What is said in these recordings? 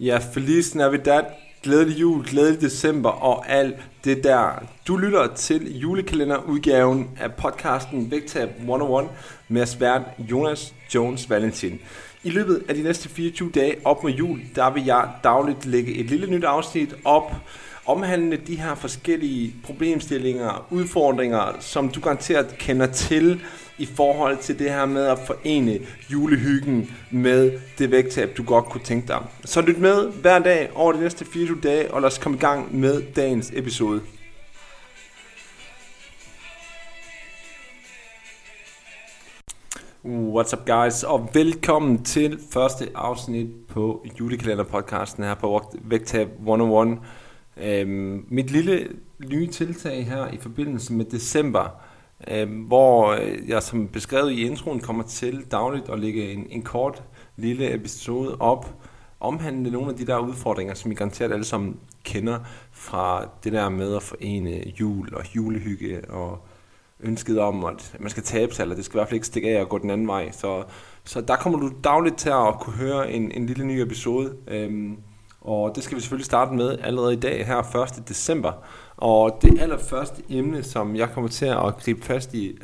Ja, Feliz Navidad, glædelig jul, glædelig december og alt det der. Du lytter til julekalenderudgaven af podcasten Vægttab 101 med at svært Jonas Jones Valentin. I løbet af de næste 24 dage op mod jul, der vil jeg dagligt lægge et lille nyt afsnit op, omhandlende de her forskellige problemstillinger, udfordringer, som du garanteret kender til i forhold til det her med at forene julehyggen med det vægttab, du godt kunne tænke dig. Så lyt med hver dag over de næste 24 dage, og lad os komme i gang med dagens episode. What's up guys, og velkommen til første afsnit på julekalenderpodcasten her på Vægttab 101. Mit lille nye tiltag her i forbindelse med december, hvor jeg som beskrevet i introen kommer til dagligt at lægge en kort lille episode op, omhandlende nogle af de der udfordringer, som I garanteret alle sammen kender fra det der med at forene jul og julehygge og ønsket om, at man skal tabe sig, eller det skal i hvert fald ikke stikke af og gå den anden vej. Så der kommer du dagligt til at kunne høre en lille ny episode. Og det skal vi selvfølgelig starte med allerede i dag her 1. december. Og det allerførste emne, som jeg kommer til at gribe fat i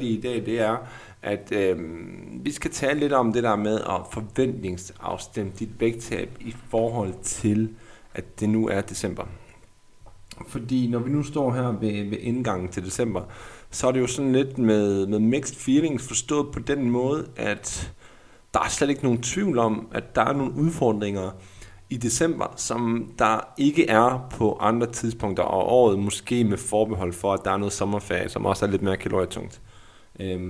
i dag, det er, at vi skal tale lidt om det der med at forventningsafstemme dit vægttab i forhold til, at det nu er december. Fordi når vi nu står her ved indgangen til december, så er det jo sådan lidt med mixed feelings, forstået på den måde, at der er slet ikke nogen tvivl om, at der er nogle udfordringer i december, som der ikke er på andre tidspunkter af året, måske med forbehold for, at der er noget sommerferie, som også er lidt mere kalorietungt.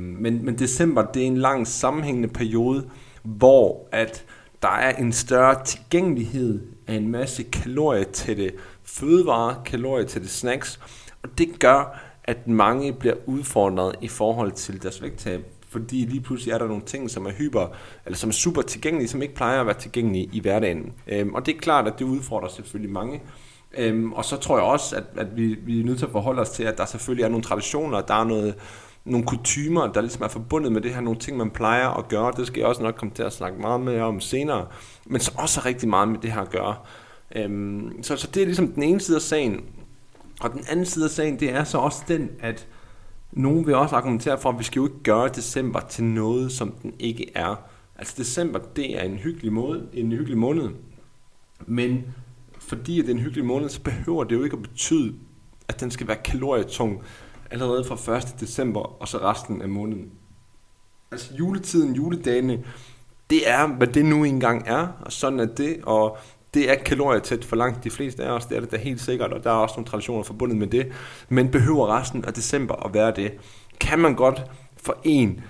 Men december, det er en lang sammenhængende periode, hvor at der er en større tilgængelighed af en masse kalorietætte fødevarer, kalorietætte snacks, og det gør, at mange bliver udfordret i forhold til deres vægttab, fordi lige pludselig er der nogle ting, som er som er super tilgængelige, som ikke plejer at være tilgængelige i hverdagen. Og det er klart, at det udfordrer selvfølgelig mange. Og så tror jeg også, at vi er nødt til at forholde os til, at der selvfølgelig er nogle traditioner, der er nogle kutymer, der ligesom er forbundet med det her, nogle ting, man plejer at gøre. Det skal jeg også nok komme til at snakke meget mere om senere, men så også rigtig meget med det her at gøre. Så det er ligesom den ene side af sagen. Og den anden side af sagen, det er så også den, at nogen vil også argumentere for, at vi skal jo ikke gøre december til noget, som den ikke er. Altså december, det er en hyggelig måned, men fordi det er en hyggelig måned, så behøver det jo ikke at betyde, at den skal være kalorietung allerede fra 1. december og så resten af måneden. Altså juletiden, juledagene, det er, hvad det nu engang er, og sådan er det, og det er kalorietæt for langt de fleste af os, det er det da helt sikkert, og der er også nogle traditioner forbundet med det, men behøver resten af december at være det? Kan man godt forene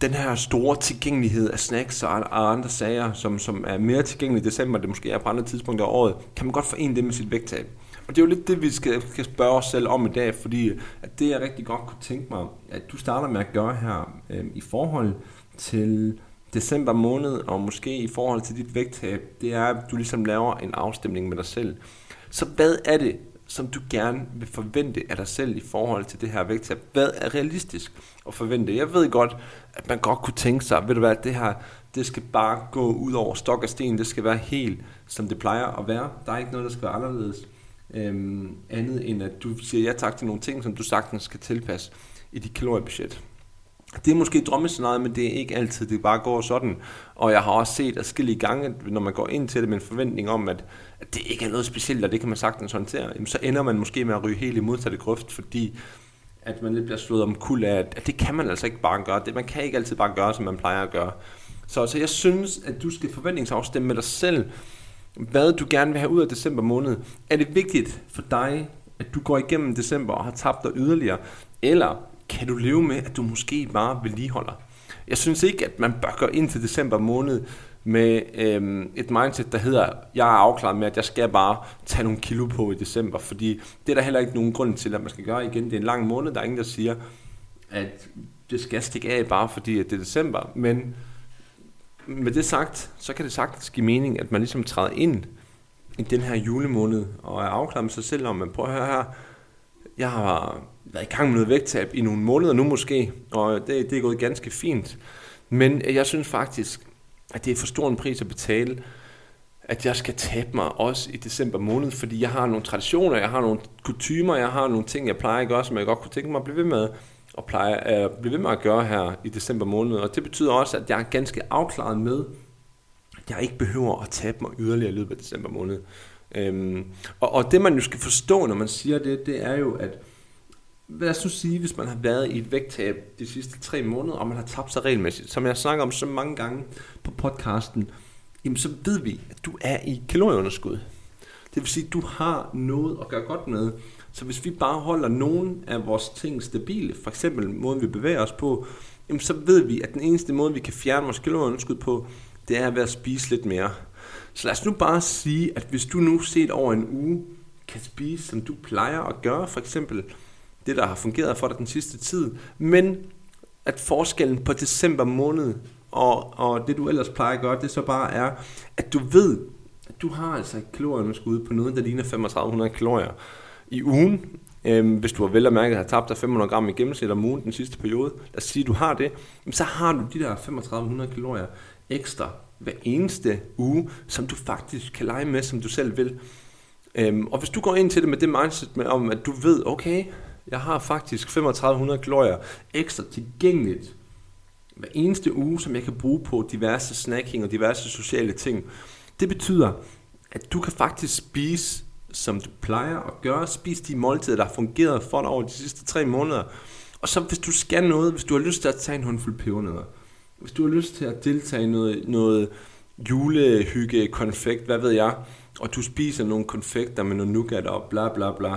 den her store tilgængelighed af snacks og andre sager, som er mere tilgængelige i december, det måske er på andre tidspunkter af året, kan man godt forene det med sit vægttab? Og det er jo lidt det, vi skal spørge os selv om i dag, fordi at det jeg rigtig godt kunne tænke mig, at du starter med at gøre her i forhold til december måned, og måske i forhold til dit vægttab, det er, at du ligesom laver en afstemning med dig selv. Så hvad er det, som du gerne vil forvente af dig selv i forhold til det her vægttab? Hvad er realistisk at forvente? Jeg ved godt, at man godt kunne tænke sig, ved du hvad, det her, det skal bare gå ud over stok og sten, det skal være helt, som det plejer at være. Der er ikke noget, der skal være anderledes, andet end at du siger ja tak til nogle ting, som du sagtens skal tilpasse i dit kaloriebudget. Det er måske et drømmescenarie, men det er ikke altid, det bare går sådan. Og jeg har også set adskillige gange, når man går ind til det med en forventning om, at det ikke er noget specielt, og det kan man sagtens håndtere, så ender man måske med at ryge helt i modsatte grøft, fordi at man lidt bliver slået omkuld af, at det kan man altså ikke bare gøre. Man kan ikke altid bare gøre, som man plejer at gøre. Så jeg synes, at du skal forventningsafstemme med dig selv, hvad du gerne vil have ud af december måned. Er det vigtigt for dig, at du går igennem december og har tabt dig yderligere, eller kan du leve med, at du måske bare vedligeholder? Jeg synes ikke, at man bør gå ind til december måned med et mindset, der hedder, jeg er afklaret med, at jeg skal bare tage nogle kilo på i december, fordi det er der heller ikke nogen grund til, at man skal gøre igen. Det er en lang måned, der er ingen, der siger, at det skal stikke af bare fordi, at det er december. Men med det sagt, så kan det sagtens give mening, at man ligesom træder ind i den her julemåned og er afklaret med sig selv, om man prøver at høre her, jeg har været i gang med noget vægttab i nogle måneder nu måske, og det er gået ganske fint. Men jeg synes faktisk, at det er for stor en pris at betale at jeg skal tabe mig også i december måned, fordi jeg har nogle traditioner, jeg har nogle kutymer, jeg har nogle ting, jeg plejer at gøre, som jeg godt kunne tænke mig at blive ved med at, blive ved med at gøre her i december måned. Og det betyder også, at jeg er ganske afklaret med, at jeg ikke behøver at tabe mig yderligere i løbet af december måned. Og det man jo skal forstå, når man siger det, det er jo, at lad os nu sige, hvis man har været i et vægttab de sidste 3 måneder, og man har tabt sig regelmæssigt, som jeg snakker om så mange gange på podcasten, jamen så ved vi, at du er i kalorieunderskud. Det vil sige, at du har noget at gøre godt med. Så hvis vi bare holder nogle af vores ting stabile, for eksempel måden vi bevæger os på, jamen så ved vi, at den eneste måde vi kan fjerne vores kalorieunderskud på, det er ved at spise lidt mere. Så lad os nu bare sige, at hvis du nu set over en uge kan spise, som du plejer at gøre, for eksempel det, der har fungeret for dig den sidste tid, men at forskellen på december måned og det, du ellers plejer at gøre, det så bare er, at du ved, at du har altså kalorieunderskud på noget, der ligner 3500 kalorier i ugen. Hvis du har vel og mærket, at du har tabt dig 500 gram i gennemsnit om ugen den sidste periode, lad os sige, at du har det, så har du de der 3500 kalorier ekstra hver eneste uge, som du faktisk kan lege med, som du selv vil. Og hvis du går ind til det med det mindset med, om at du ved, okay, jeg har faktisk 3500 kalorier ekstra tilgængeligt hver eneste uge, som jeg kan bruge på diverse snacking og diverse sociale ting. Det betyder, at du kan faktisk spise, som du plejer at gøre. Spise de måltider, der har fungeret for dig over de sidste 3 måneder. Og så hvis du skal noget, hvis du har lyst til at tage en håndfuld pebernødder, hvis du har lyst til at deltage i noget julehygge, konfekt, hvad ved jeg, og du spiser nogle konfekter med noget nougat og bla bla bla,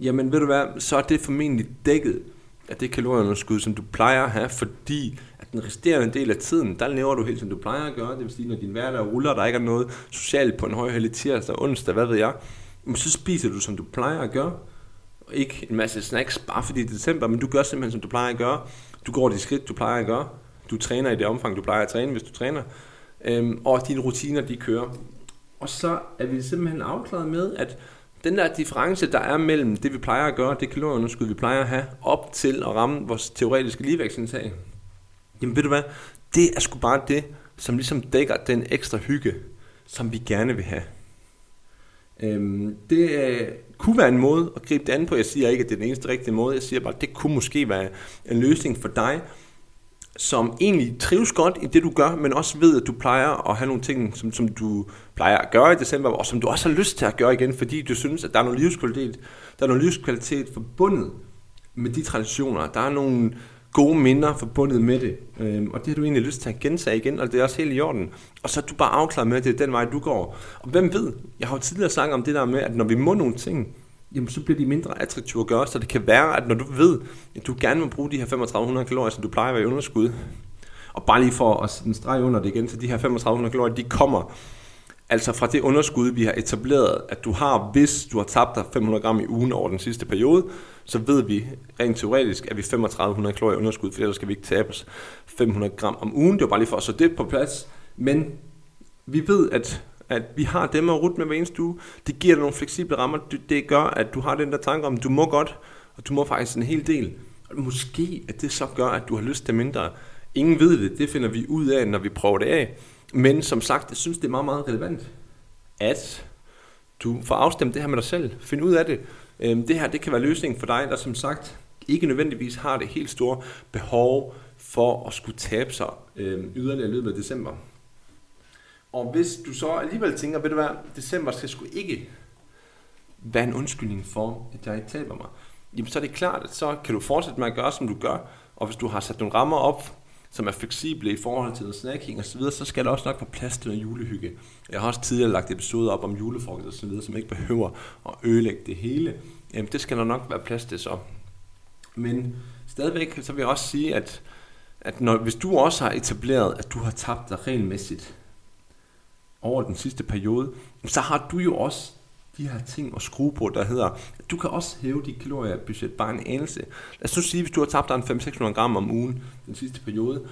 jamen ved du hvad, så er det formentlig dækket af det kalorieunderskud, som du plejer at have, fordi at den resterende del af tiden, der lever du helt som du plejer at gøre. Det vil sige, når din hverdag ruller, der ikke er noget socialt på en højhellig tirsdag, onsdag, hvad ved jeg, så spiser du som du plejer at gøre. Ikke en masse snacks bare fordi det er december, men du gør simpelthen som du plejer at gøre. Du går de skridt, du plejer at gøre. Du træner i det omfang, du plejer at træne, hvis du træner. Og dine rutiner, de kører. Og så er vi simpelthen afklaret med, at den der difference, der er mellem det, vi plejer at gøre, det kalorieunderskud, vi plejer at have, op til at ramme vores teoretiske ligevægtsindtag, jamen ved du hvad, det er sgu bare det, som ligesom dækker den ekstra hygge, som vi gerne vil have. Det kunne være en måde at gribe det an på. Jeg siger ikke, at det er den eneste rigtige måde. Jeg siger bare, at det kunne måske være en løsning for dig, som egentlig trives godt i det, du gør, men også ved, at du plejer at have nogle ting, som du plejer at gøre i december, og som du også har lyst til at gøre igen, fordi du synes, at der er noget livskvalitet, forbundet med de traditioner. Der er nogle gode minder forbundet med det, og det har du egentlig lyst til at gentage igen, og det er også helt i orden. Og så er du bare afklaret med, at det er den vej, du går. Og hvem ved, jeg har jo tidligere sagt om det der med, at når vi må nogle ting, jamen så bliver de mindre attraktive at gøre, så det kan være, at når du ved, at du gerne vil bruge de her 3500 kalorier, som du plejer at være i underskud, og bare lige for at sætte en streg under det igen, så de her 3500 kalorier, de kommer altså fra det underskud, vi har etableret, at du har, hvis du har tabt dig 500 gram i ugen over den sidste periode, så ved vi rent teoretisk, at vi 3500 kalorier i underskud, for ellers skal vi ikke tabe os 500 gram om ugen. Det var bare lige for at sætte det på plads, men vi ved, at vi har dem at rute med hver eneste uge. Det giver dig nogle fleksible rammer. Det gør, at du har den der tanke om, du må godt, og du må faktisk en hel del. Og måske at det så gør, at du har lyst til mindre. Ingen ved det. Det finder vi ud af, når vi prøver det af. Men som sagt, jeg synes, det er meget, meget relevant, at du får afstemt det her med dig selv. Find ud af det. Det her, det kan være løsningen for dig, der som sagt ikke nødvendigvis har det helt store behov for at skulle tabe sig yderligere i løbet af december. Og hvis du så alligevel tænker, ved du hvad, december skal sgu ikke være en undskyldning for, at jeg ikke taber mig, jamen så er det klart, at så kan du fortsætte med at gøre, som du gør. Og hvis du har sat nogle rammer op, som er fleksible i forhold til snacking osv., så skal der også nok være plads til noget julehygge. Jeg har også tidligere lagt episoder op om julefrokost osv., som ikke behøver at ødelægge det hele. Jamen det skal der nok være plads til så. Men stadigvæk så vil jeg også sige, at hvis du også har etableret, at du har tabt dig regelmæssigt over den sidste periode, så har du jo også de her ting at skrue på, der hedder, at du kan også hæve dit kaloriebudget bare en anelse. Lad os nu sige, hvis du har tabt dig en 500-600 gram om ugen den sidste periode,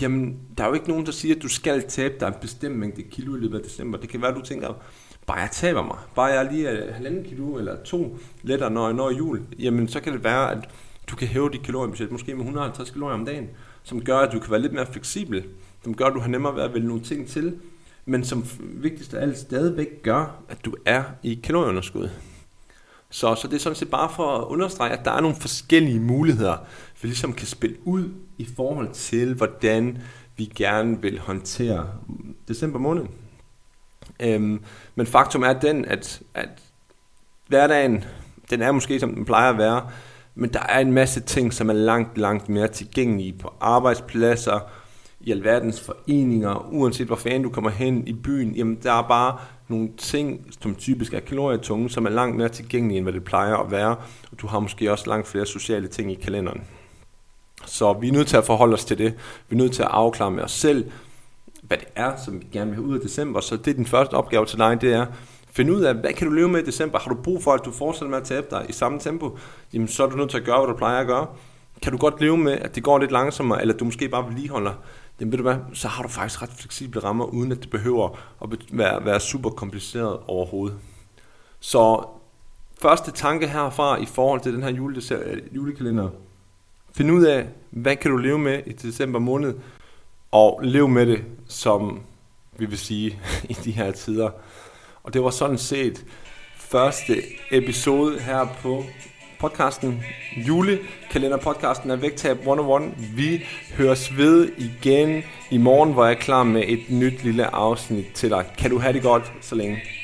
jamen der er jo ikke nogen, der siger, at du skal tabe dig en bestemt mængde kilo i løbet af december. Det kan være, at du tænker, bare jeg taber mig, bare jeg lige er 1,5 kilo eller 2 lettere, når jeg når jul, jamen så kan det være, at du kan hæve dit kaloriebudget måske med 150 kalorier om dagen, som gør, at du kan være lidt mere fleksibel, som gør, at du har nemmere ved at vælge nogle ting til, men som vigtigst af alt stadigvæk gør, at du er i kalorieunderskud. Så det er sådan set bare for at understrege, at der er nogle forskellige muligheder, vi ligesom kan spille ud i forhold til, hvordan vi gerne vil håndtere december måned. Men faktum er den, at hverdagen, den er måske som den plejer at være, men der er en masse ting, som er langt, langt mere tilgængelige på arbejdspladser, i alverdens foreninger, uanset hvor fanden du kommer hen i byen, jamen der er bare nogle ting, som typisk er kalorietunge, som er langt mere tilgængelige, end hvad det plejer at være, og du har måske også langt flere sociale ting i kalenderen. Så vi er nødt til at forholde os til det. Vi er nødt til at afklare med os selv, hvad det er, som vi gerne vil have ud af december. Så det er den første opgave til dig, det er, find ud af, hvad kan du leve med i december? Har du brug for, at du fortsætter med at tabe dig i samme tempo? Jamen, så er du nødt til at gøre, hvad du plejer at gøre. Kan du godt leve med, at det går lidt langsommere, eller du måske bare vedligeholder? Jamen, ved du hvad, så har du faktisk ret fleksible rammer, uden at det behøver at være super kompliceret overhovedet. Så første tanke herfra i forhold til den her julekalender. Find ud af, hvad kan du leve med i december måned, og lev med det, som vi vil sige i de her tider. Og det var sådan set første episode her på podcasten, julekalenderpodcasten af Vægttab 101. Vi høres ved igen i morgen, hvor jeg er klar med et nyt lille afsnit til dig. Kan du have det godt så længe?